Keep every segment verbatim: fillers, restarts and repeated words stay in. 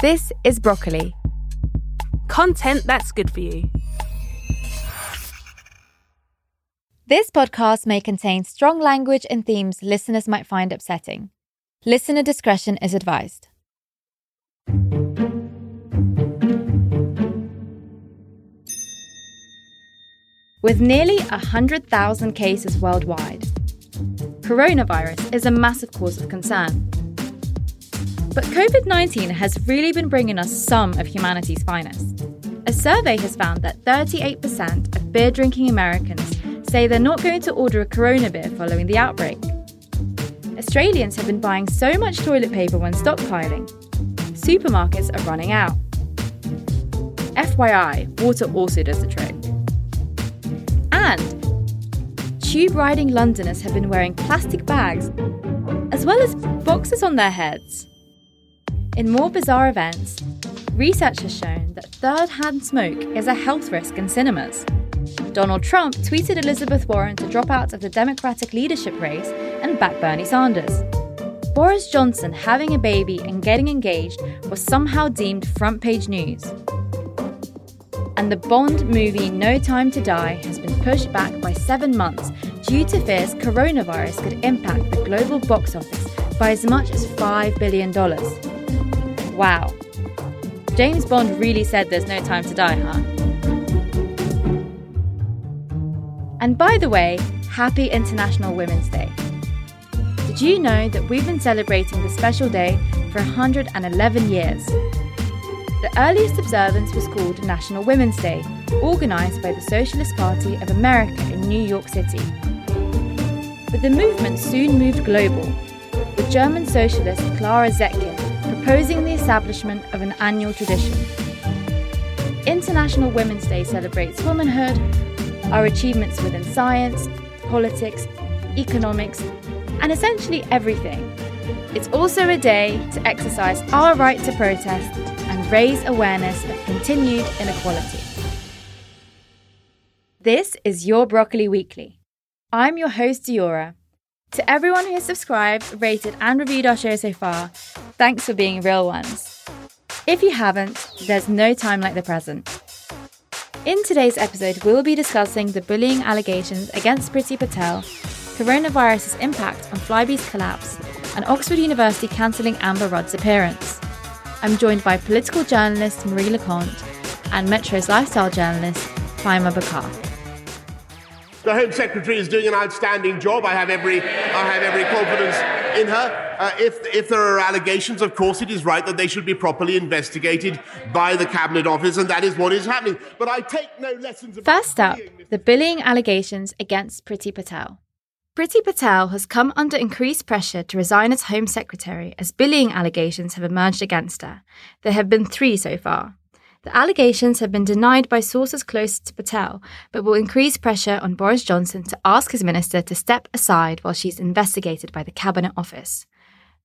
This is Broccoli. Content that's good for you. This podcast may contain strong language and themes listeners might find upsetting. Listener discretion is advised. With nearly one hundred thousand cases worldwide, coronavirus is a massive cause of concern. But covid nineteen has really been bringing us some of humanity's finest. A survey has found that thirty-eight percent of beer-drinking Americans say they're not going to order a Corona beer following the outbreak. Australians have been buying so much toilet paper when stockpiling. Supermarkets are running out. F Y I, water also does the trick. And tube-riding Londoners have been wearing plastic bags as well as boxes on their heads. In more bizarre events, research has shown that third-hand smoke is a health risk in cinemas. Donald Trump tweeted Elizabeth Warren to drop out of the Democratic leadership race and back Bernie Sanders. Boris Johnson having a baby and getting engaged was somehow deemed front-page news. And the Bond movie No Time to Die has been pushed back by seven months due to fears coronavirus could impact the global box office by as much as five billion dollars. Wow. James Bond really said there's no time to die, huh? And by the way, happy International Women's Day. Did you know that we've been celebrating this special day for one hundred eleven years? The earliest observance was called National Women's Day, organised by the Socialist Party of America in New York City. But the movement soon moved global, with German socialist Clara Zetkin proposing the establishment of an annual tradition. International Women's Day celebrates womanhood, our achievements within science, politics, economics, and essentially everything. It's also a day to exercise our right to protest and raise awareness of continued inequality. This is your Broccoli Weekly. I'm your host, Diyora. To everyone who's subscribed, rated and reviewed our show so far, thanks for being real ones. If you haven't, there's no time like the present. In today's episode, we'll be discussing the bullying allegations against Priti Patel, coronavirus's impact on Flybe's collapse, and Oxford University cancelling Amber Rudd's appearance. I'm joined by political journalist Marie Le Conte and Metro's lifestyle journalist Faima Bakar. The Home Secretary is doing an outstanding job. I have every, I have every confidence in her. Uh, if, if there are allegations, of course, it is right that they should be properly investigated by the Cabinet Office, and that is what is happening. But I take no lessons. First up, the bullying allegations against Priti Patel. Priti Patel has come under increased pressure to resign as Home Secretary as bullying allegations have emerged against her. There have been three so far. The allegations have been denied by sources close to Patel, but will increase pressure on Boris Johnson to ask his minister to step aside while she's investigated by the Cabinet Office.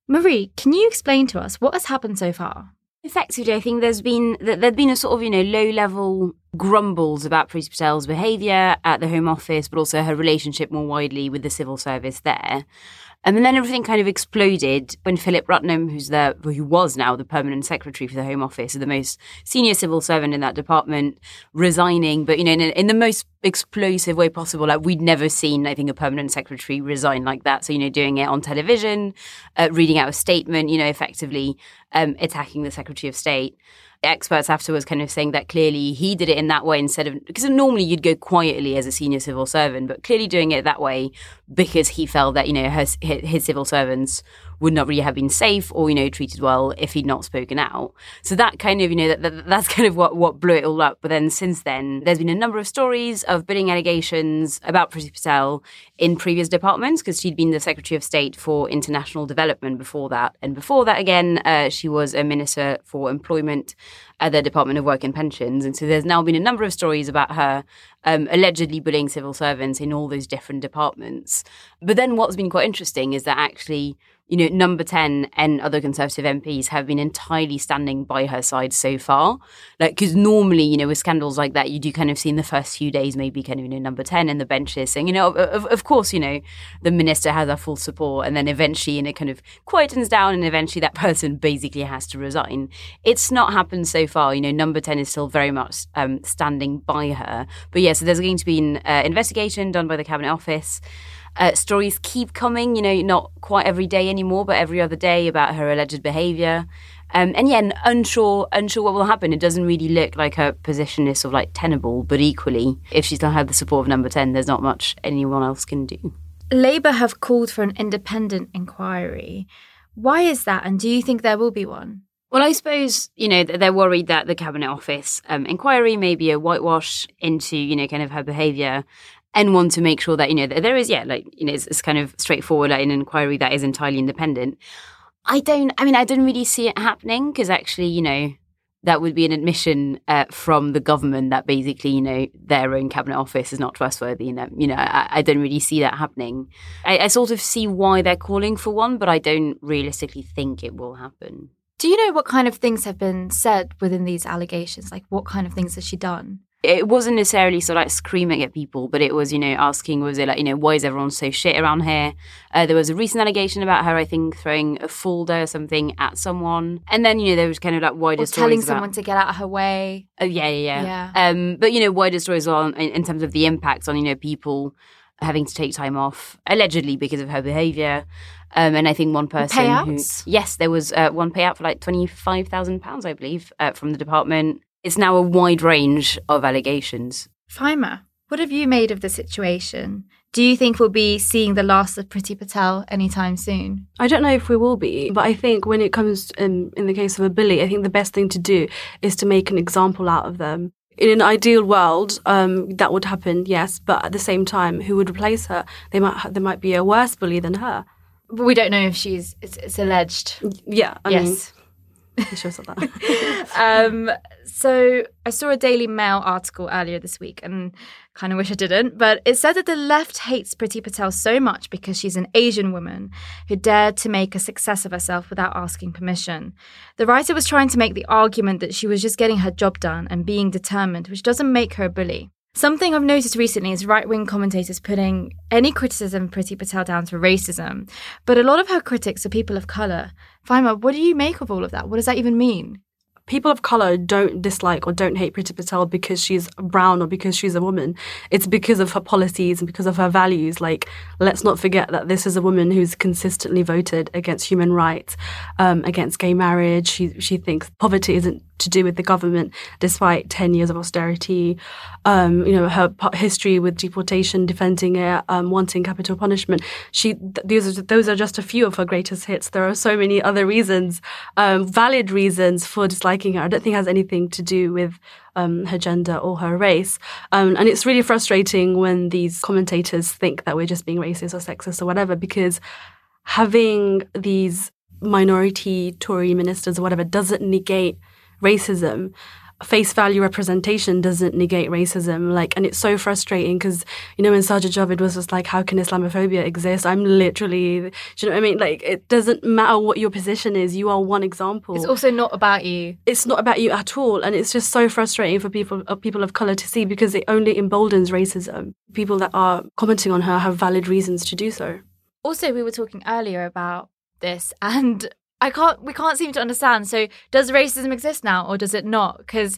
Marie, can you explain to us what has happened so far? Effectively, I think there's been there'd been a sort of, you know, low-level grumbles about Priti Patel's behaviour at the Home Office, but also her relationship more widely with the civil service there. And then everything kind of exploded when Philip Rutnam, who's the who was now the permanent secretary for the Home Office, the most senior civil servant in that department, resigning. But you know, in, a, in the most explosive way possible. Like we'd never seen, I think, a permanent secretary resign like that. So you know, doing it on television, uh, reading out a statement, you know, effectively um, attacking the Secretary of State. Experts afterwards kind of saying that clearly he did it in that way instead of, because normally you'd go quietly as a senior civil servant, but clearly doing it that way because he felt that, you know, her, his civil servants would not really have been safe or, you know, treated well if he'd not spoken out. So that kind of, you know, that, that that's kind of what, what blew it all up. But then since then, there's been a number of stories of bullying allegations about Priti Patel in previous departments because she'd been the Secretary of State for International Development before that. And before that, again, uh, she was a Minister for Employment at the Department of Work and Pensions. And so there's now been a number of stories about her um, allegedly bullying civil servants in all those different departments. But then what's been quite interesting is that actually, you know, Number ten and other Conservative M Ps have been entirely standing by her side so far. Like, because normally, you know, with scandals like that, you do kind of see in the first few days, maybe kind of, you know, Number ten and the benches saying, you know, of, of course, you know, the minister has our full support. And then eventually, and it kind of quietens down and eventually that person basically has to resign. It's not happened so far. You know, Number ten is still very much um, standing by her. But yeah, so there's going to be an uh, investigation done by the Cabinet Office. Uh, stories keep coming, you know, not quite every day anymore, but every other day about her alleged behaviour. Um, and yeah, unsure, unsure what will happen. It doesn't really look like her position is sort of like tenable, but equally, if she's not had the support of Number ten, there's not much anyone else can do. Labour have called for an independent inquiry. Why is that? And do you think there will be one? Well, I suppose, you know, they're worried that the Cabinet Office um, inquiry may be a whitewash into, you know, kind of her behaviour. And want to make sure that, you know, there is, yeah, like, you know, it's, it's kind of straightforward, like an inquiry that is entirely independent. I don't, I mean, I don't really see it happening because actually, you know, that would be an admission uh, from the government that basically, you know, their own Cabinet Office is not trustworthy. And, um, you know, I, I don't really see that happening. I, I sort of see why they're calling for one, but I don't realistically think it will happen. Do you know what kind of things have been said within these allegations? Like, what kind of things has she done? It wasn't necessarily sort of like screaming at people, but it was, you know, asking, was it like, you know, why is everyone so shit around here? Uh, there was a recent allegation about her, I think, throwing a folder or something at someone. And then, you know, there was kind of like wider or stories telling about... telling someone to get out of her way. Oh, yeah, yeah, yeah. yeah. Um, but, you know, wider stories on in, in terms of the impacts on, you know, people having to take time off, allegedly because of her behaviour. Um, and I think one person... Payouts? Who, yes, there was uh, one payout for like twenty-five thousand pounds, I believe, uh, from the department. It's now a wide range of allegations. Faima, what have you made of the situation? Do you think we'll be seeing the last of Priti Patel anytime soon? I don't know if we will be, but I think when it comes um, in the case of a bully, I think the best thing to do is to make an example out of them. In an ideal world, um, that would happen, yes, but at the same time, who would replace her? They might ha- there might be a worse bully than her. But we don't know if she's... It's, it's alleged. Yeah, I yes. mean... Sure about that. um, so I saw a Daily Mail article earlier this week and kind of wish I didn't, but it said that the left hates Priti Patel so much because she's an Asian woman who dared to make a success of herself without asking permission. The writer was trying to make the argument that she was just getting her job done and being determined, which doesn't make her a bully. Something I've noticed recently is right-wing commentators putting any criticism of Priti Patel down to racism, but a lot of her critics are people of colour. Faima, what do you make of all of that? What does that even mean? People of colour don't dislike or don't hate Priti Patel because she's brown or because she's a woman. It's because of her policies and because of her values. Like, let's not forget that this is a woman who's consistently voted against human rights, um, against gay marriage. She she thinks poverty isn't to do with the government, despite ten years of austerity. Um, you know, her history with deportation, defending it, um, wanting capital punishment. She th- these are, those are just a few of her greatest hits. There are so many other reasons, um, valid reasons for disliking her. I don't think it has anything to do with Um, her gender or her race. Um, and it's really frustrating when these commentators think that we're just being racist or sexist or whatever, because having these minority Tory ministers or whatever doesn't negate racism. Face value representation doesn't negate racism. Like, and it's so frustrating because, you know, when Sajid Javid was just like, how can Islamophobia exist? I'm literally, do you know what I mean? Like, it doesn't matter what your position is. You are one example. It's also not about you. It's not about you at all. And it's just so frustrating for people, people of colour to see because it only emboldens racism. People that are commenting on her have valid reasons to do so. Also, we were talking earlier about this and... I can't, we can't seem to understand. So does racism exist now or does it not? Because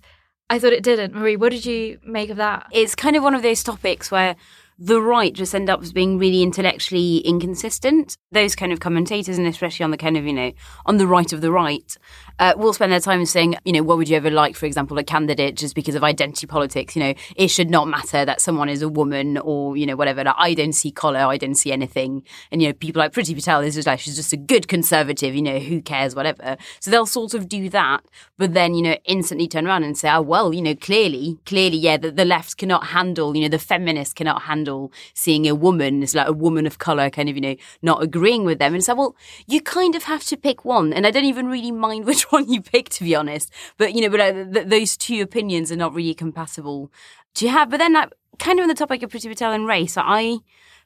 I thought it didn't. Marie, what did you make of that? It's kind of one of those topics where the right just end up as being really intellectually inconsistent. Those kind of commentators, and especially on the kind of, you know, on the right of the right, uh, will spend their time saying, you know, what would you ever like, for example, a candidate just because of identity politics? You know, it should not matter that someone is a woman or, you know, whatever. Like, I don't see colour, I don't see anything. And, you know, people like Priti Patel is just like, she's just a good conservative, you know, who cares, whatever. So they'll sort of do that, but then, you know, instantly turn around and say, oh, well, you know, clearly, clearly, yeah, the, the left cannot handle, you know, the feminists cannot handle seeing a woman, it's like a woman of colour kind of, you know, not agreeing with them. And so, well, you kind of have to pick one. And I don't even really mind which one you pick, to be honest. But, you know, but uh, th- those two opinions are not really compatible to have. But then that kind of on the topic of Priti Patel and race, I...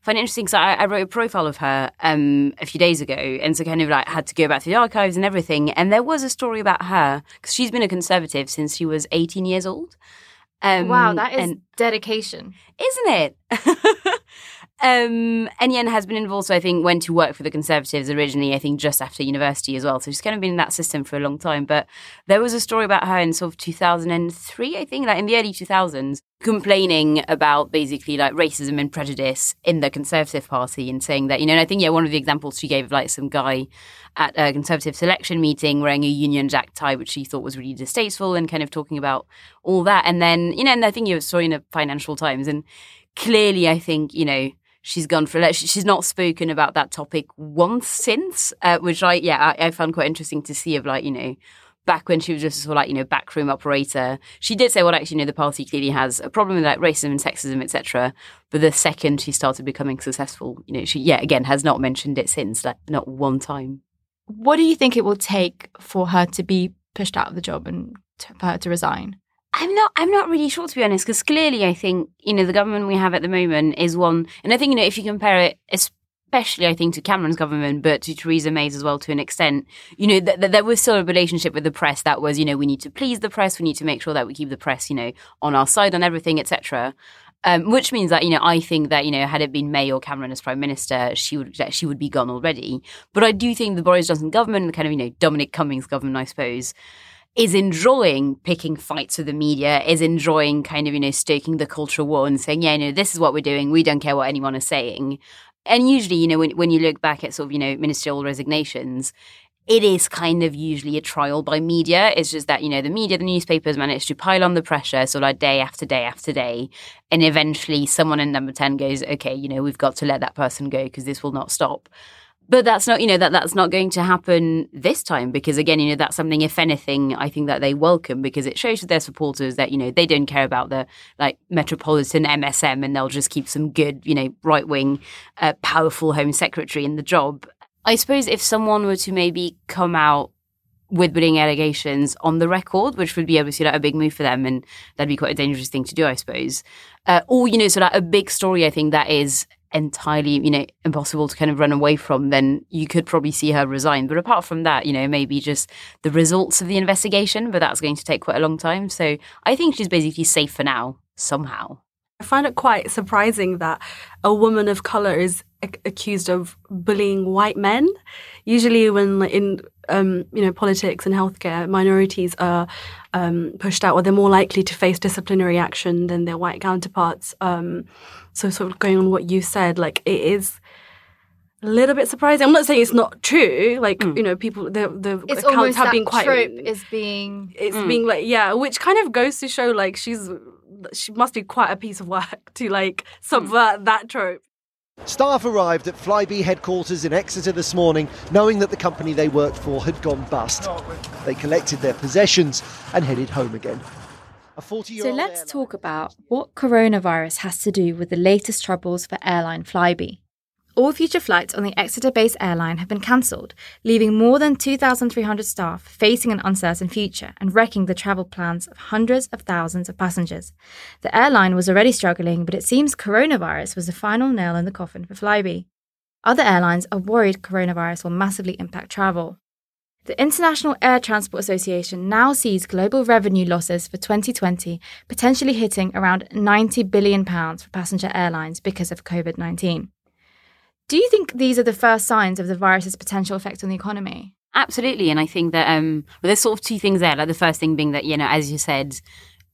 find it interesting because I, I wrote a profile of her um, a few days ago, and so kind of like had to go back to the archives and everything. And there was a story about her because she's been a conservative since she was eighteen years old. Um, wow, that is and, dedication, isn't it? um, and Yen has been involved, so I think went to work for the Conservatives originally, I think just after university as well. So she's kind of been in that system for a long time. But there was a story about her in sort of two thousand three, I think, like in the early two thousands, complaining about basically like racism and prejudice in the Conservative Party and saying that, you know, and I think, yeah, one of the examples she gave of like some guy at a Conservative selection meeting wearing a Union Jack tie, which she thought was really distasteful, and kind of talking about all that. And then, you know, and I think you saw in the Financial Times, and clearly I think, you know, she's gone for, she's not spoken about that topic once since, uh, which I, yeah, I, I found quite interesting to see of like, you know, back when she was just sort of like, you know, backroom operator, she did say, well, actually, you know, the party clearly has a problem with like racism and sexism, et cetera. But the second she started becoming successful, you know, she, yeah, again, has not mentioned it since, like not one time. What do you think it will take for her to be pushed out of the job and to, for her to resign? I'm not I'm not really sure, to be honest, because clearly I think, you know, the government we have at the moment is one, and I think, you know, if you compare it, it's especially, I think, to Cameron's government, but to Theresa May's as well, to an extent, you know, th- th- there was still a relationship with the press that was, you know, we need to please the press, we need to make sure that we keep the press, you know, on our side on everything, et cetera. Um, which means that, you know, I think that, you know, had it been May or Cameron as Prime Minister, she would she would be gone already. But I do think the Boris Johnson government, the kind of, you know, Dominic Cummings government, I suppose, is enjoying picking fights with the media, is enjoying kind of, you know, stoking the culture war and saying, yeah, you know, this is what we're doing, we don't care what anyone is saying. And usually, you know, when, when you look back at sort of, you know, ministerial resignations, it is kind of usually a trial by media. It's just that, you know, the media, the newspapers managed to pile on the pressure sort of like day after day after day. And eventually someone in number ten goes, OK, you know, we've got to let that person go because this will not stop. But that's not, you know, that that's not going to happen this time because, again, you know, that's something, if anything, I think that they welcome because it shows to their supporters that, you know, they don't care about the, like, metropolitan M S M and they'll just keep some good, you know, right-wing, uh, powerful Home Secretary in the job. I suppose if someone were to maybe come out with bullying allegations on the record, which would be obviously like a big move for them and that'd be quite a dangerous thing to do, I suppose. Uh, or, you know, so like a big story, I think, that is entirely, you know, impossible to kind of run away from, then you could probably see her resign. But apart from that, you know, maybe just the results of the investigation, but that's going to take quite a long time. So I think she's basically safe for now, somehow. I find it quite surprising that a woman of colour is a- accused of bullying white men. Usually when in, um, you know, politics and healthcare, minorities are um, pushed out or they're more likely to face disciplinary action than their white counterparts. Um, so sort of going on what you said, like it is a little bit surprising. I'm not saying it's not true. Like, mm. you know, people, the, the it's accounts have been quite... It's almost that trope is being... It's mm. being like, yeah, which kind of goes to show like she's... She must be quite a piece of work to, like, subvert that trope. Staff arrived at Flybe headquarters in Exeter this morning, knowing that the company they worked for had gone bust. They collected their possessions and headed home again. A forty-year-old so let's airline... talk about what coronavirus has to do with the latest troubles for airline Flybe. All future flights on the Exeter-based airline have been cancelled, leaving more than two thousand three hundred staff facing an uncertain future and wrecking the travel plans of hundreds of thousands of passengers. The airline was already struggling, but it seems coronavirus was the final nail in the coffin for Flybe. Other airlines are worried coronavirus will massively impact travel. The International Air Transport Association now sees global revenue losses for twenty twenty potentially hitting around ninety billion pounds for passenger airlines because of covid nineteen. Do you think these are the first signs of the virus's potential effect on the economy? Absolutely. And I think that um, well, there's sort of two things there. Like the first thing being that, you know, as you said,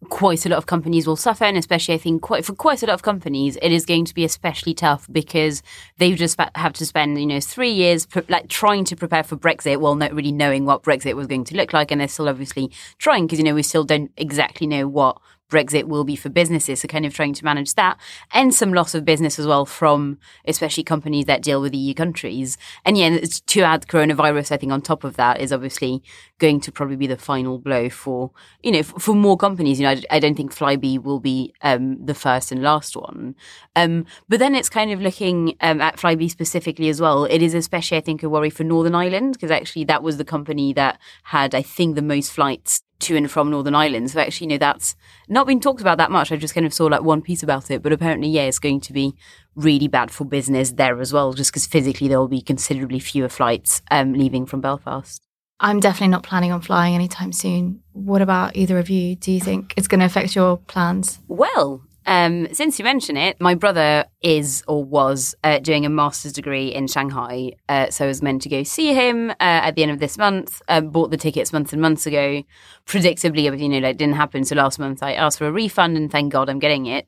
quite a lot of companies will suffer. And especially, I think, quite, for quite a lot of companies, it is going to be especially tough because they've just have to spend, you know, three years pre- like trying to prepare for Brexit while not really knowing what Brexit was going to look like. And they're still obviously trying because, you know, we still don't exactly know what Brexit will be for businesses, so kind of trying to manage that and some loss of business as well from especially companies that deal with E U countries. And yeah, to add coronavirus, I think on top of that is obviously going to probably be the final blow for, you know, for, for more companies. You know, I, I don't think Flybe will be um, the first and last one. Um, but then it's kind of looking um, at Flybe specifically as well. It is especially, I think, a worry for Northern Ireland because actually that was the company that had, I think, the most flights to and from Northern Ireland. So actually, you know, that's not been talked about that much. I just kind of saw like one piece about it. But apparently, yeah, it's going to be really bad for business there as well, just because physically there will be considerably fewer flights um, leaving from Belfast. I'm definitely not planning on flying anytime soon. What about either of you? Do you think it's going to affect your plans? Well, um, since you mention it, my brother is or was uh, doing a master's degree in Shanghai. Uh, so I was meant to go see him uh, at the end of this month. Uh, bought the tickets months and months ago. Predictably, you know, like, didn't happen. So last month I asked for a refund and thank God I'm getting it.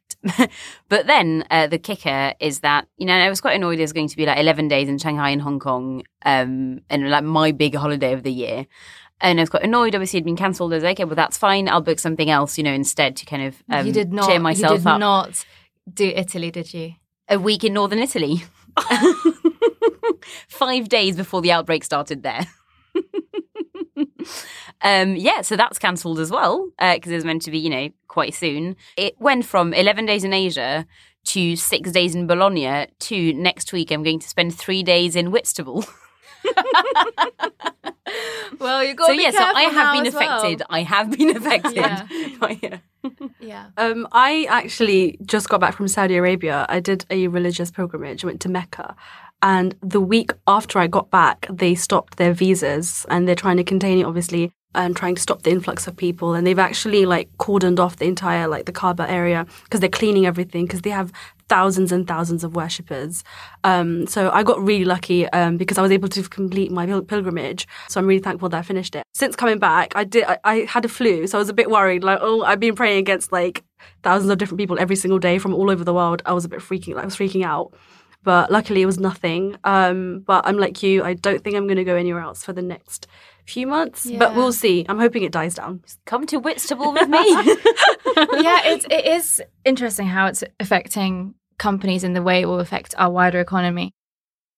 But then uh, the kicker is that, you know, I was quite annoyed it was going to be like eleven days in Shanghai and Hong Kong um, and like my big holiday of the year. And I was quite annoyed. Obviously, it'd been cancelled. I was like, okay, well, that's fine. I'll book something else, you know, instead to kind of um, you did not, cheer myself up. You did up. Not do Italy, did you? A week in northern Italy. Five days before the outbreak started there. Um, yeah, so that's cancelled as well because uh, it was meant to be, you know, quite soon. It went from eleven days in Asia to six days in Bologna to next week I'm going to spend three days in Whitstable. Well, you've got so, to be yeah, careful. So I have been affected. Well. I have been affected. Yeah. But, yeah. Yeah. Um, I actually just got back from Saudi Arabia. I did a religious pilgrimage. I went to Mecca. And the week after I got back, they stopped their visas and they're trying to contain it, obviously, and trying to stop the influx of people. And they've actually, like, cordoned off the entire, like, the Kaaba area because they're cleaning everything because they have thousands and thousands of worshippers. Um, so I got really lucky um, because I was able to complete my pil- pilgrimage. So I'm really thankful that I finished it. Since coming back, I did. I, I had a flu, so I was a bit worried. Like, oh, I've been praying against, like, thousands of different people every single day from all over the world. I was a bit freaking, like, I was freaking out. But luckily it was nothing. Um, but I'm like you, I don't think I'm going to go anywhere else for the next few months. Yeah. But we'll see. I'm hoping it dies down. Come to Whitstable with me. Yeah, it's, it is interesting how it's affecting companies in the way it will affect our wider economy.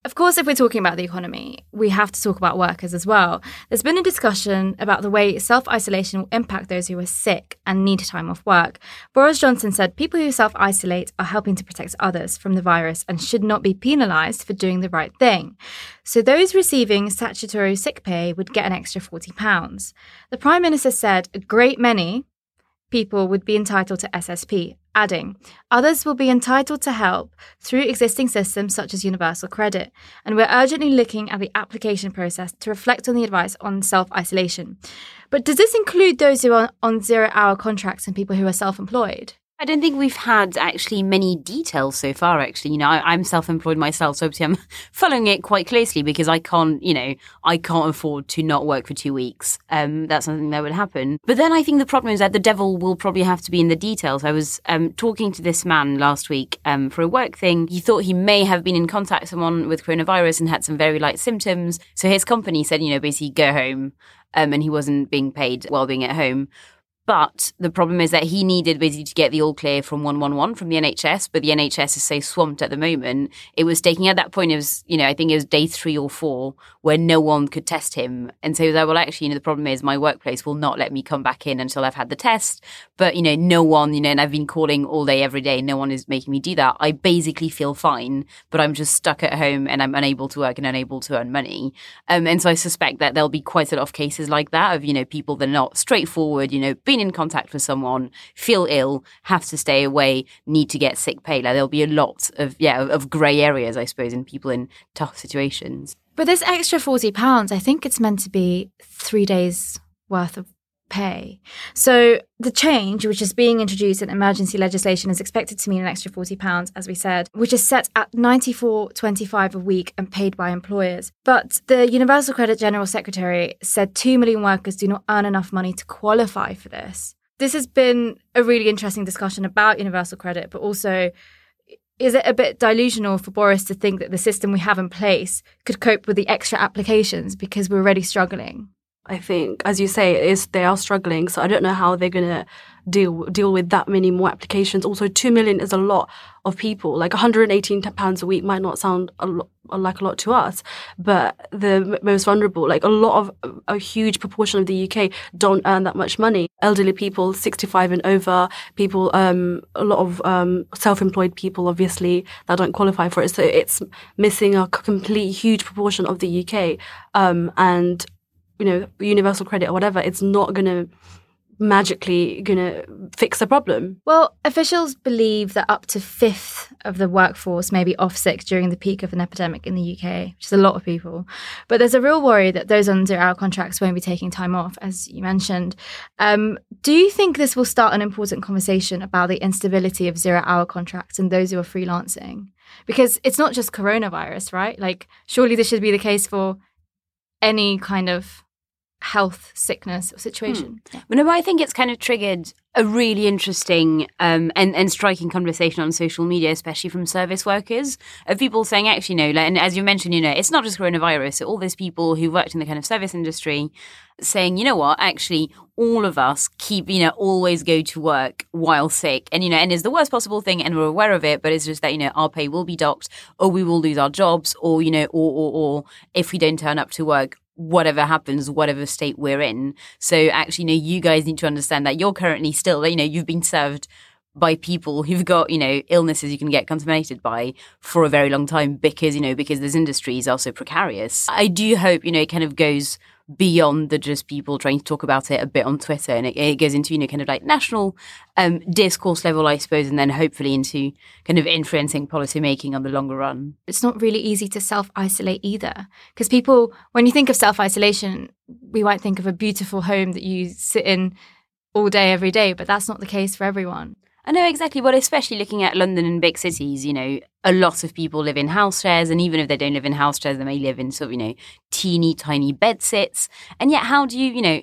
Of course, if we're talking about the economy, we have to talk about workers as well. There's been a discussion about the way self-isolation will impact those who are sick and need time off work. Boris Johnson said people who self-isolate are helping to protect others from the virus and should not be penalised for doing the right thing. So those receiving statutory sick pay would get an extra forty pounds. The Prime Minister said a great many people would be entitled to S S P, adding, others will be entitled to help through existing systems such as universal credit, and we're urgently looking at the application process to reflect on the advice on self-isolation. But does this include those who are on zero-hour contracts and people who are self-employed? I don't think we've had actually many details so far, actually. You know, I, I'm self-employed myself, so obviously I'm following it quite closely because I can't, you know, I can't afford to not work for two weeks. Um, that's something that would happen. But then I think the problem is that the devil will probably have to be in the details. I was um, talking to this man last week um, for a work thing. He thought he may have been in contact with someone with coronavirus and had some very light symptoms. So his company said, you know, basically go home, um, and he wasn't being paid while being at home. But the problem is that he needed basically to get the all clear from one one one from the N H S, but the N H S is so swamped at the moment. It was taking at that point, it was, you know, I think it was day three or four where no one could test him. And so he was like, well, actually, you know, the problem is my workplace will not let me come back in until I've had the test. But, you know, no one, you know, and I've been calling all day, every day. No one is making me do that. I basically feel fine, but I'm just stuck at home and I'm unable to work and unable to earn money. Um, and so I suspect that there'll be quite a lot of cases like that of, you know, people that are not straightforward, you know, being in contact with someone, feel ill, have to stay away, need to get sick pay. Like, there'll be a lot of yeah of grey areas, I suppose, in people in tough situations. But this extra forty pounds, I think it's meant to be three days worth of pay. So the change, which is being introduced in emergency legislation, is expected to mean an extra forty pounds, as we said, which is set at ninety-four pounds twenty-five a week and paid by employers. But the Universal Credit General Secretary said two million workers do not earn enough money to qualify for this. This has been a really interesting discussion about universal credit, but also, is it a bit delusional for Boris to think that the system we have in place could cope with the extra applications because we're already struggling? I think, as you say, it is, they are struggling. So I don't know how they're going to deal deal with that many more applications. Also, two million is a lot of people. Like one hundred eighteen pounds a week might not sound a lot, like a lot to us, but the most vulnerable, like a lot of, a huge proportion of the U K don't earn that much money. Elderly people, sixty-five and over, people, um, a lot of um, self-employed people, obviously, that don't qualify for it. So it's missing a complete huge proportion of the U K. Um, and you know, universal credit or whatever, it's not going to magically going to fix the problem? Well, officials believe that up to a fifth of the workforce may be off sick during the peak of an epidemic in the U K, which is a lot of people. But there's a real worry that those under our contracts won't be taking time off, as you mentioned. Um, do you think this will start an important conversation about the instability of zero-hour contracts and those who are freelancing? Because it's not just coronavirus, right? Like, surely this should be the case for any kind of health, sickness or situation. Hmm. Yeah. Well, no, I think it's kind of triggered a really interesting um, and, and striking conversation on social media, especially from service workers, of people saying, actually, no, like, and as you mentioned, you know, it's not just coronavirus. So all these people who worked in the kind of service industry saying, you know what, actually, all of us keep, you know, always go to work while sick. And, you know, and it's the worst possible thing and we're aware of it, but it's just that, you know, our pay will be docked or we will lose our jobs or, you know, or, or, or if we don't turn up to work, whatever happens, whatever state we're in. So actually, you know, you guys need to understand that you're currently still, you know, you've been served by people who've got, you know, illnesses you can get contaminated by for a very long time because, you know, because this industry is also precarious. I do hope, you know, it kind of goes beyond the just people trying to talk about it a bit on Twitter and it, it goes into, you know, kind of like national um, discourse level, I suppose, and then hopefully into kind of influencing policy making on the longer run. It's not really easy to self-isolate either because people, when you think of self-isolation, we might think of a beautiful home that you sit in all day, every day, but that's not the case for everyone. I know exactly. Well, especially looking at London and big cities, you know, a lot of people live in house chairs. And even if they don't live in house chairs, they may live in sort of, you know, teeny tiny bed sits. And yet how do you, you know,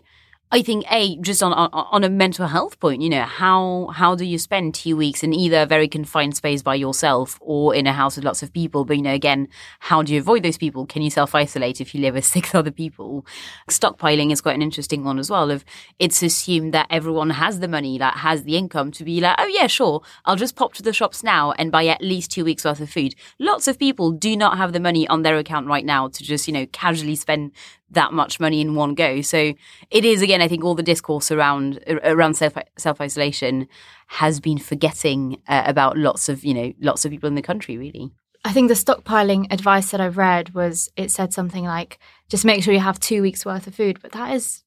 I think, A, just on, on on a mental health point, you know, how how do you spend two weeks in either a very confined space by yourself or in a house with lots of people? But, you know, again, how do you avoid those people? Can you self-isolate if you live with six other people? Stockpiling is quite an interesting one as well. Of it's assumed that everyone has the money, like has the income to be like, oh, yeah, sure, I'll just pop to the shops now and buy at least two weeks worth of food. Lots of people do not have the money on their account right now to just, you know, casually spend that much money in one go. So it is, again, I think all the discourse around around self self-isolation has been forgetting uh, about lots of, you know, lots of people in the country, really. I think the stockpiling advice that I read was, it said something like, just make sure you have two weeks worth of food. But that is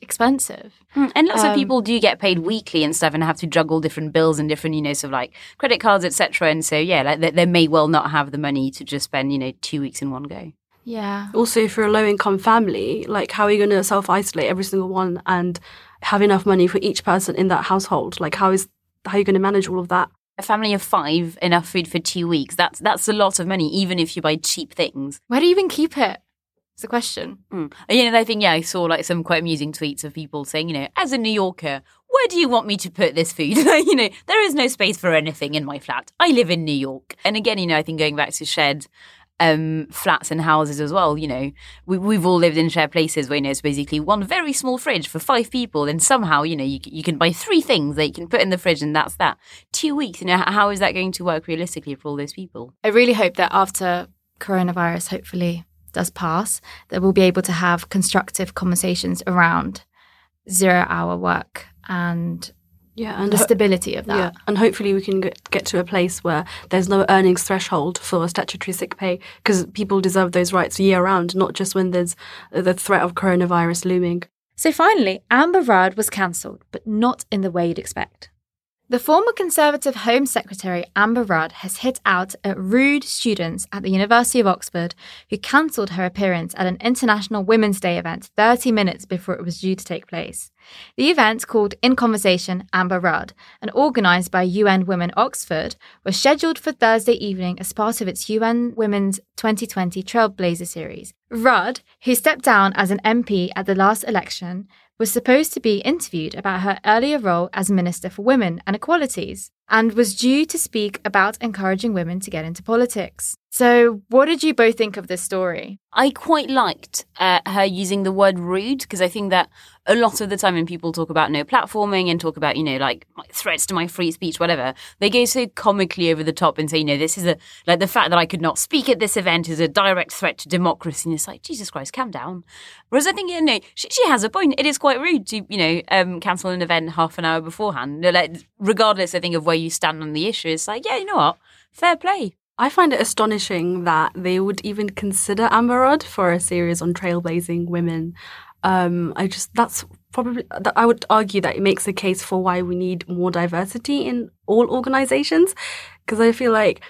expensive. Mm, and lots um, of people do get paid weekly and stuff and have to juggle different bills and different, you know, sort of like credit cards, et cetera. And so, yeah, like they, they may well not have the money to just spend, you know, two weeks in one go. Yeah. Also, for a low-income family, like, how are you going to self-isolate every single one and have enough money for each person in that household? Like, how is how are you going to manage all of that? A family of five, enough food for two weeks. That's that's a lot of money, even if you buy cheap things. Where do you even keep it? It's a question. Mm. You know, I think, yeah, I saw like some quite amusing tweets of people saying, you know, as a New Yorker, where do you want me to put this food? You know, there is no space for anything in my flat. I live in New York. And again, you know, I think going back to shared Um, flats and houses as well, you know, we, we've all lived in shared places where, you know, it's basically one very small fridge for five people and somehow, you know, you, you can buy three things that you can put in the fridge and that's that. Two weeks, you know, how is that going to work realistically for all those people? I really hope that after coronavirus hopefully does pass, that we'll be able to have constructive conversations around zero-hour work and Yeah, and the stability of that. Yeah, and hopefully we can get to a place where there's no earnings threshold for statutory sick pay because people deserve those rights year-round, not just when there's the threat of coronavirus looming. So finally, Amber Rudd was cancelled, but not in the way you'd expect. The former Conservative Home Secretary Amber Rudd has hit out at rude students at the University of Oxford who cancelled her appearance at an International Women's Day event thirty minutes before it was due to take place. The event, called In Conversation Amber Rudd and organised by U N Women Oxford, was scheduled for Thursday evening as part of its U N Women's twenty twenty Trailblazer series. Rudd, who stepped down as an M P at the last election, was supposed to be interviewed about her earlier role as Minister for Women and Equalities and was due to speak about encouraging women to get into politics. So what did you both think of this story? I quite liked uh, her using the word rude because I think that a lot of the time when people talk about no platforming and talk about, you know, like threats to my free speech, whatever, they go so comically over the top and say, you know, this is a, like the fact that I could not speak at this event is a direct threat to democracy. And it's like, Jesus Christ, calm down. Whereas I think, you know, she, she has a point. It is quite rude to, you know, um, cancel an event half an hour beforehand. You know, like, regardless, I think, of where you stand on the issue, it's like, yeah, you know what? Fair play. I find it astonishing that they would even consider Amber Rudd for a series on trailblazing women. Um, I just, that's probably, I would argue that it makes a case for why we need more diversity in all organizations, because I feel like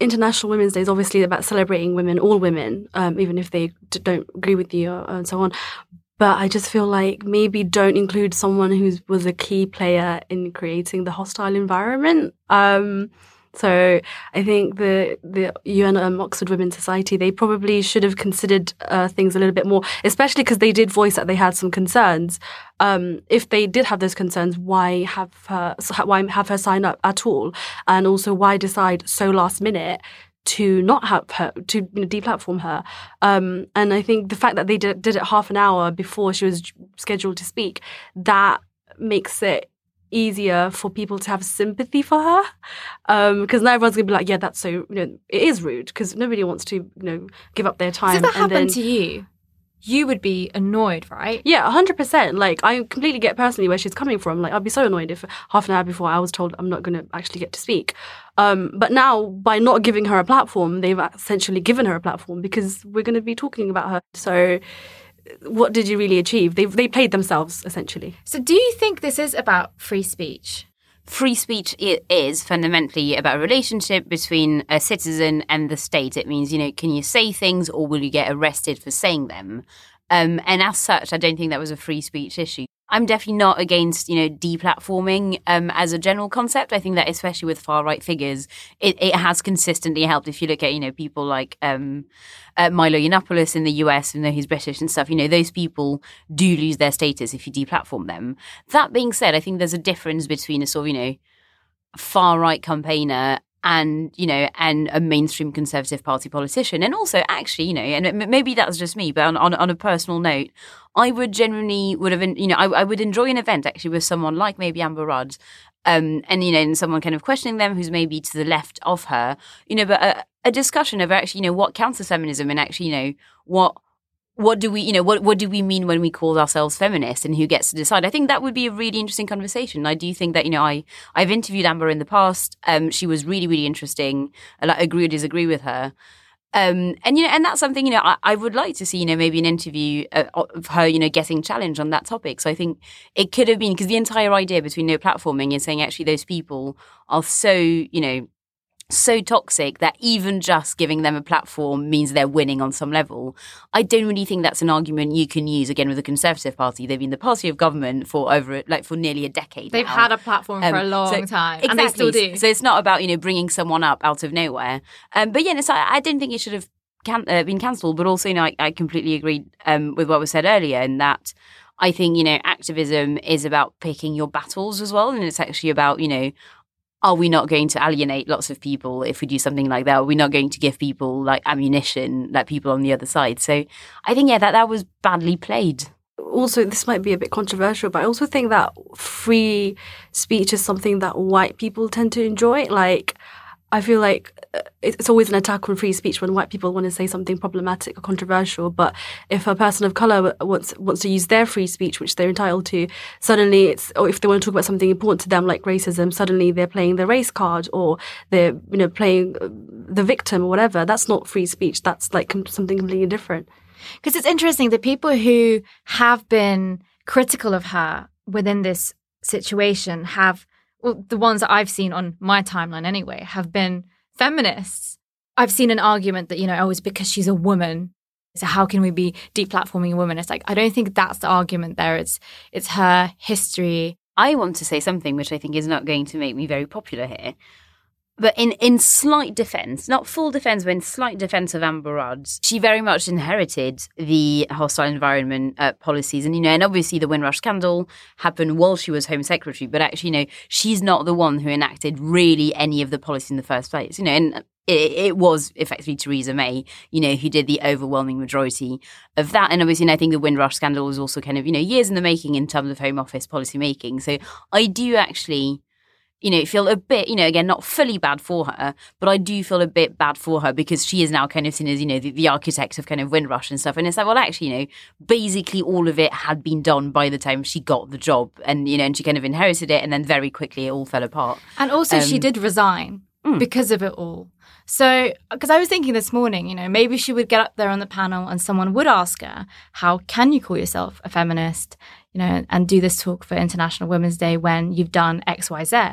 International Women's Day is obviously about celebrating women, all women, um, even if they d- don't agree with you or, and so on. But I just feel like maybe don't include someone who was a key player in creating the hostile environment. Um, so I think the the U N um, Oxford Women's Society, they probably should have considered uh, things a little bit more, especially because they did voice that they had some concerns. Um, if they did have those concerns, why have her why have her sign up at all? And also, why decide so last minute to not have her, to you know, deplatform her? Um, and I think the fact that they did, did it half an hour before she was scheduled to speak, that makes it easier for people to have sympathy for her, because um, now everyone's going to be like, yeah, that's so, you know, it is rude, because nobody wants to, you know, give up their time. So if that and happened then, to you, you would be annoyed, right? Yeah, one hundred percent. Like, I completely get personally where she's coming from. Like, I'd be so annoyed if half an hour before I was told I'm not going to actually get to speak. Um, but now, by not giving her a platform, they've essentially given her a platform, because we're going to be talking about her. So what did you really achieve? They they played themselves, essentially. So do you think this is about free speech? Free speech is fundamentally about a relationship between a citizen and the state. It means, you know, can you say things or will you get arrested for saying them? Um, and as such, I don't think that was a free speech issue. I'm definitely not against, you know, deplatforming um, as a general concept. I think that especially with far-right figures, it, it has consistently helped. If you look at, you know, people like um, uh, Milo Yiannopoulos in the U S, even though he's British and stuff, you know, those people do lose their status if you deplatform them. That being said, I think there's a difference between a sort of, you know, far-right campaigner and, you know, and a mainstream Conservative Party politician. And also, actually, you know, and maybe that's just me, but on, on, on a personal note, I would generally would have, you know, I, I would enjoy an event actually with someone like maybe Amber Rudd, um, and, you know, and someone kind of questioning them who's maybe to the left of her, you know, but a, a discussion of actually, you know, what counts as feminism and actually, you know, what, what do we, you know, what, what do we mean when we call ourselves feminists and who gets to decide? I think that would be a really interesting conversation. I do think that, you know, I, I've interviewed Amber in the past. Um, she was really, really interesting. I like, agree or disagree with her. Um, and, you know, and that's something, you know, I, I would like to see, you know, maybe an interview of her, you know, getting challenged on that topic. So I think it could have been, because the entire idea between no platforming is saying actually those people are so, you know, so toxic that even just giving them a platform means they're winning on some level. I don't really think that's an argument you can use, again, with the Conservative Party. They've been the party of government for over, like, for nearly a decade They've now. had a platform um, for a long so, time. Exactly. And they still do. So it's not about, you know, bringing someone up out of nowhere. Um, but, yeah, no, so I, I don't think it should have can, uh, been cancelled. But also, you know, I, I completely agree um, with what was said earlier in that I think, you know, activism is about picking your battles as well. And it's actually about, you know, are we not going to alienate lots of people if we do something like that? Are we not going to give people like ammunition, like people on the other side? So I think, yeah, that, that was badly played. Also, this might be a bit controversial, but I also think that free speech is something that white people tend to enjoy. Like, I feel like it's always an attack on free speech when white people want to say something problematic or controversial. But if a person of colour wants wants to use their free speech, which they're entitled to, suddenly it's, or if they want to talk about something important to them like racism, suddenly they're playing the race card or they're, you know, playing the victim or whatever. That's not free speech. That's like something completely different. Because it's interesting, the people who have been critical of her within this situation have, well, the ones that I've seen on my timeline anyway, have been feminists. I've seen an argument that, you know, oh, it's because she's a woman, so how can we be deplatforming a woman? It's like, I don't think that's the argument there. It's it's her history. I want to say something which I think is not going to make me very popular here. But in, in slight defence, not full defence, but in slight defence of Amber Rudd, she very much inherited the hostile environment uh, policies. And, you know, and obviously the Windrush scandal happened while she was Home Secretary. But actually, you know, she's not the one who enacted really any of the policy in the first place. You know, and it, it was effectively Theresa May, you know, who did the overwhelming majority of that. And obviously, and I think the Windrush scandal was also kind of, you know, years in the making in terms of Home Office policy making. So I do actually, you know, feel a bit, you know, again, not fully bad for her, but I do feel a bit bad for her because she is now kind of seen as, you know, the, the architect of kind of Windrush and stuff. And it's like, well, actually, you know, basically all of it had been done by the time she got the job and, you know, and she kind of inherited it and then very quickly it all fell apart. And also um, she did resign. mm. because of it all. So, because I was thinking this morning, you know, maybe she would get up there on the panel and someone would ask her, how can you call yourself a feminist, you know, and do this talk for International Women's Day when you've done X, Y, Z?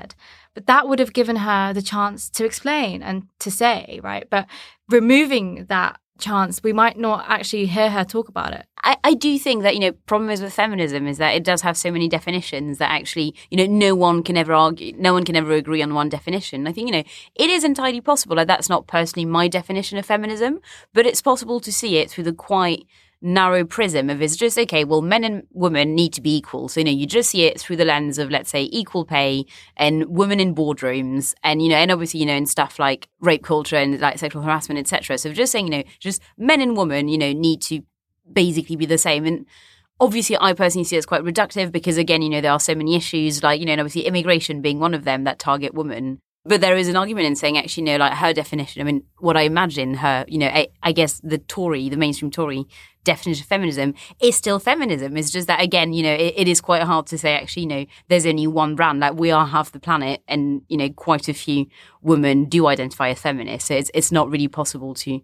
But that would have given her the chance to explain and to say, right? But removing that chance, we might not actually hear her talk about it. I, I do think that, you know, problem is with feminism is that it does have so many definitions that actually, you know, no one can ever argue, no one can ever agree on one definition. I think, you know, it is entirely possible. Like, that's not personally my definition of feminism, but it's possible to see it through the quite narrow prism of it's just, okay, well, men and women need to be equal. So, you know, you just see it through the lens of, let's say, equal pay and women in boardrooms and, you know, and obviously, you know, in stuff like rape culture and like sexual harassment, et cetera. So just saying, you know, just men and women, you know, need to basically be the same. And obviously, I personally see it as quite reductive because, again, you know, there are so many issues like, you know, and obviously immigration being one of them that target women. But there is an argument in saying, actually, no, like her definition, I mean, what I imagine her, you know, I, I guess the Tory, the mainstream Tory definition of feminism is still feminism. It's just that, again, you know, it, it is quite hard to say, actually, you know, there's only one brand. Like, we are half the planet and, you know, quite a few women do identify as feminists. So it's, it's not really possible to,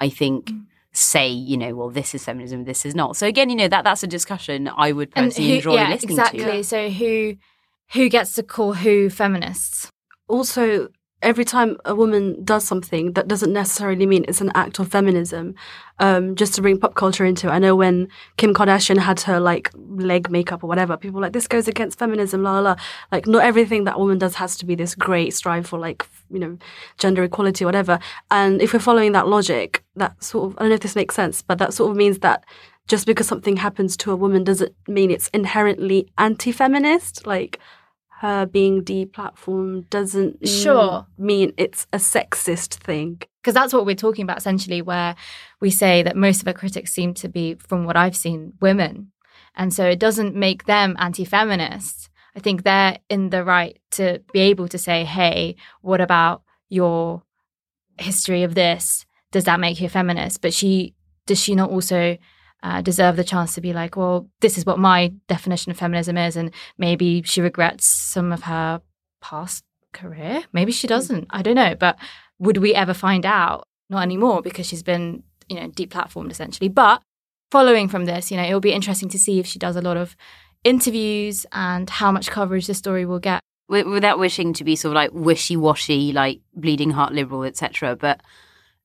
I think, mm. say, you know, well, this is feminism, this is not. So, again, you know, that that's a discussion I would personally who, enjoy yeah, listening exactly. to. Exactly. So who who gets to call who feminists? Also, every time a woman does something, that doesn't necessarily mean it's an act of feminism. Um, just to bring pop culture into it, I know when Kim Kardashian had her, like, leg makeup or whatever, people were like, this goes against feminism, la, la, la. Like, not everything that woman does has to be this great strive for, like, you know, gender equality or whatever. And if we're following that logic, that sort of, I don't know if this makes sense, but that sort of means that just because something happens to a woman doesn't mean it's inherently anti-feminist, like... her being deplatformed doesn't sure. mean it's a sexist thing. Because that's what we're talking about, essentially, where we say that most of her critics seem to be, from what I've seen, women. And so it doesn't make them anti-feminist. I think they're in the right to be able to say, hey, what about your history of this? Does that make you a feminist? But she does she not also... Uh, deserve the chance to be like, well, this is what my definition of feminism is, and maybe she regrets some of her past career. Maybe she doesn't. I don't know. But would we ever find out? Not anymore, because she's been, you know, deplatformed essentially. But following from this, you know, it'll be interesting to see if she does a lot of interviews and how much coverage the story will get. Without wishing to be sort of like wishy-washy, like bleeding heart liberal, et cetera. But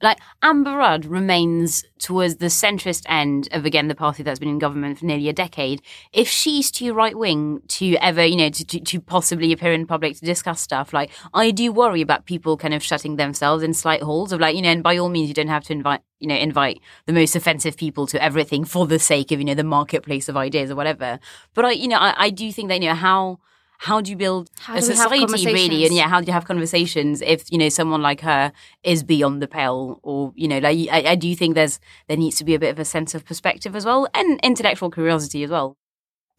like, Amber Rudd remains towards the centrist end of, again, the party that's been in government for nearly a decade. If she's too right-wing to ever, you know, to, to, to possibly appear in public to discuss stuff, like, I do worry about people kind of shutting themselves in slight halls of, like, you know, and by all means, you don't have to invite, you know, invite the most offensive people to everything for the sake of, you know, the marketplace of ideas or whatever. But, I, you know, I, I do think that, you know, how... How do you build how a society, really? And yeah, how do you have conversations if, you know, someone like her is beyond the pale? Or, you know, like I, I do think there's there needs to be a bit of a sense of perspective as well, and intellectual curiosity as well.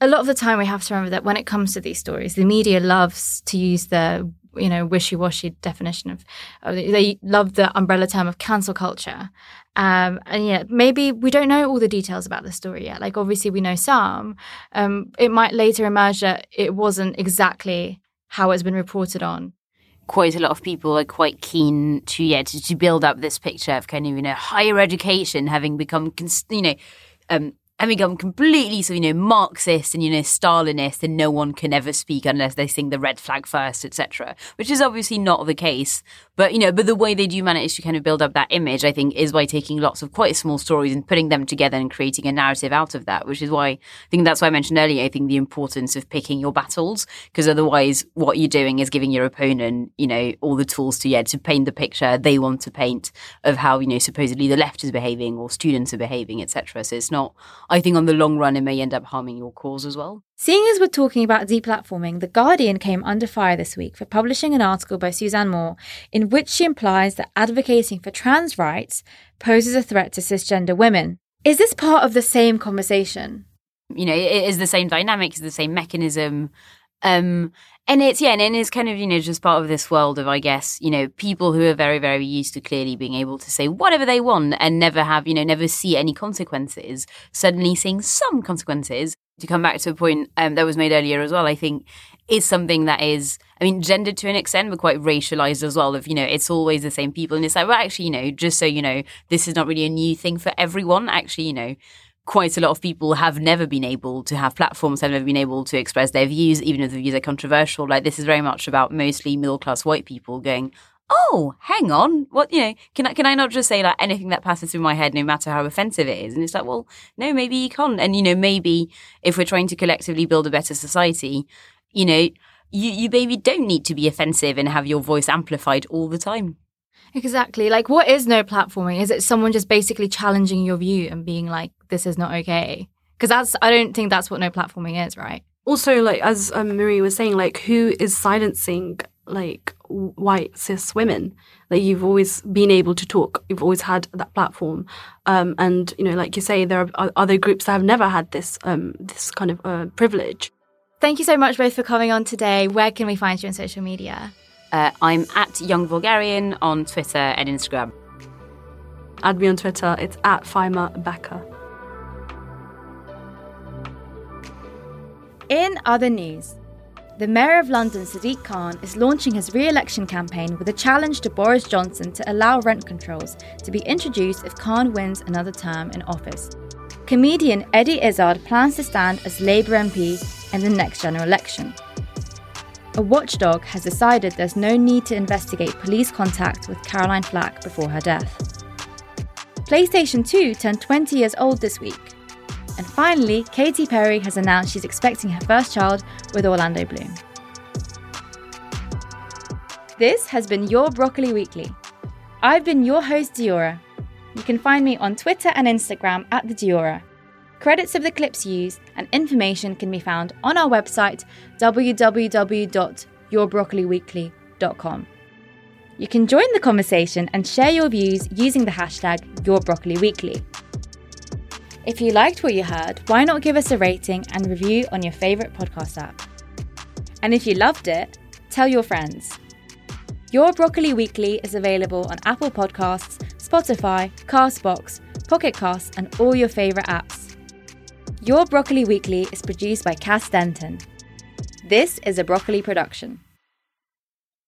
A lot of the time we have to remember that when it comes to these stories, the media loves to use the, you know, wishy-washy definition of, they love the umbrella term of cancel culture. Um, and yeah, maybe we don't know all the details about the story yet. Like, obviously we know some. Um, it might later emerge that it wasn't exactly how it's been reported on. Quite a lot of people are quite keen to, yeah, to, to build up this picture of kind of, you know, higher education having become, you know, um, And we become completely, so, you know, Marxist and, you know, Stalinist, and no one can ever speak unless they sing the red flag first, et cetera, which is obviously not the case. But, you know, but the way they do manage to kind of build up that image, I think, is by taking lots of quite small stories and putting them together and creating a narrative out of that, which is why I think that's why I mentioned earlier, I think, the importance of picking your battles, because otherwise what you're doing is giving your opponent, you know, all the tools to, yeah, to paint the picture they want to paint of how, you know, supposedly the left is behaving or students are behaving, et cetera. So it's not... I think on the long run, it may end up harming your cause as well. Seeing as we're talking about deplatforming, The Guardian came under fire this week for publishing an article by Suzanne Moore in which she implies that advocating for trans rights poses a threat to cisgender women. Is this part of the same conversation? You know, it is the same dynamic, it's the same mechanism. Um, and it's, yeah, and it is kind of, you know, just part of this world of, I guess, you know, people who are very, very used to clearly being able to say whatever they want and never have, you know, never see any consequences, suddenly seeing some consequences to come back to a point um, that was made earlier as well, I think is something that is, I mean, gendered to an extent, but quite racialized as well, of, you know, it's always the same people. And it's like, well, actually, you know, just so you know, this is not really a new thing for everyone. Actually, you know, quite a lot of people have never been able to have platforms, have never been able to express their views, even if the views are controversial. Like, this is very much about mostly middle-class white people going, oh, hang on, what, you know, can I can I not just say, like, anything that passes through my head, no matter how offensive it is? And it's like, well, no, maybe you can't. And, you know, maybe if we're trying to collectively build a better society, you know, you, you maybe don't need to be offensive and have your voice amplified all the time. Exactly. Like, what is no platforming? Is it someone just basically challenging your view and being like, this is not okay? Because that's, I don't think that's what no platforming is, right? Also, like, as um, Marie was saying, like, who is silencing, like, white cis women? Like, you've always been able to talk. You've always had that platform. Um, and, you know, like you say, there are other groups that have never had this, um, this kind of uh, privilege. Thank you so much both for coming on today. Where can we find you on social media? Uh, I'm at Young Vulgarian on Twitter and Instagram. Add me on Twitter. It's at Faima Bakar. In other news, the Mayor of London, Sadiq Khan, is launching his re-election campaign with a challenge to Boris Johnson to allow rent controls to be introduced if Khan wins another term in office. Comedian Eddie Izzard plans to stand as Labour M P in the next general election. A watchdog has decided there's no need to investigate police contact with Caroline Flack before her death. PlayStation two turned twenty years old this week. And finally, Katy Perry has announced she's expecting her first child with Orlando Bloom. This has been your Broccoli Weekly. I've been your host, Diyora. You can find me on Twitter and Instagram at the Diyora. Credits of the clips used and information can be found on our website w w w dot your broccoli weekly dot com. You can join the conversation and share your views using the hashtag YourBroccoliWeekly. If you liked what you heard, why not give us a rating and review on your favourite podcast app? And if you loved it, tell your friends. Your Broccoli Weekly is available on Apple Podcasts, Spotify, Castbox, Pocket Casts and all your favourite apps. Your Broccoli Weekly is produced by Cass Denton. This is a Broccoli production.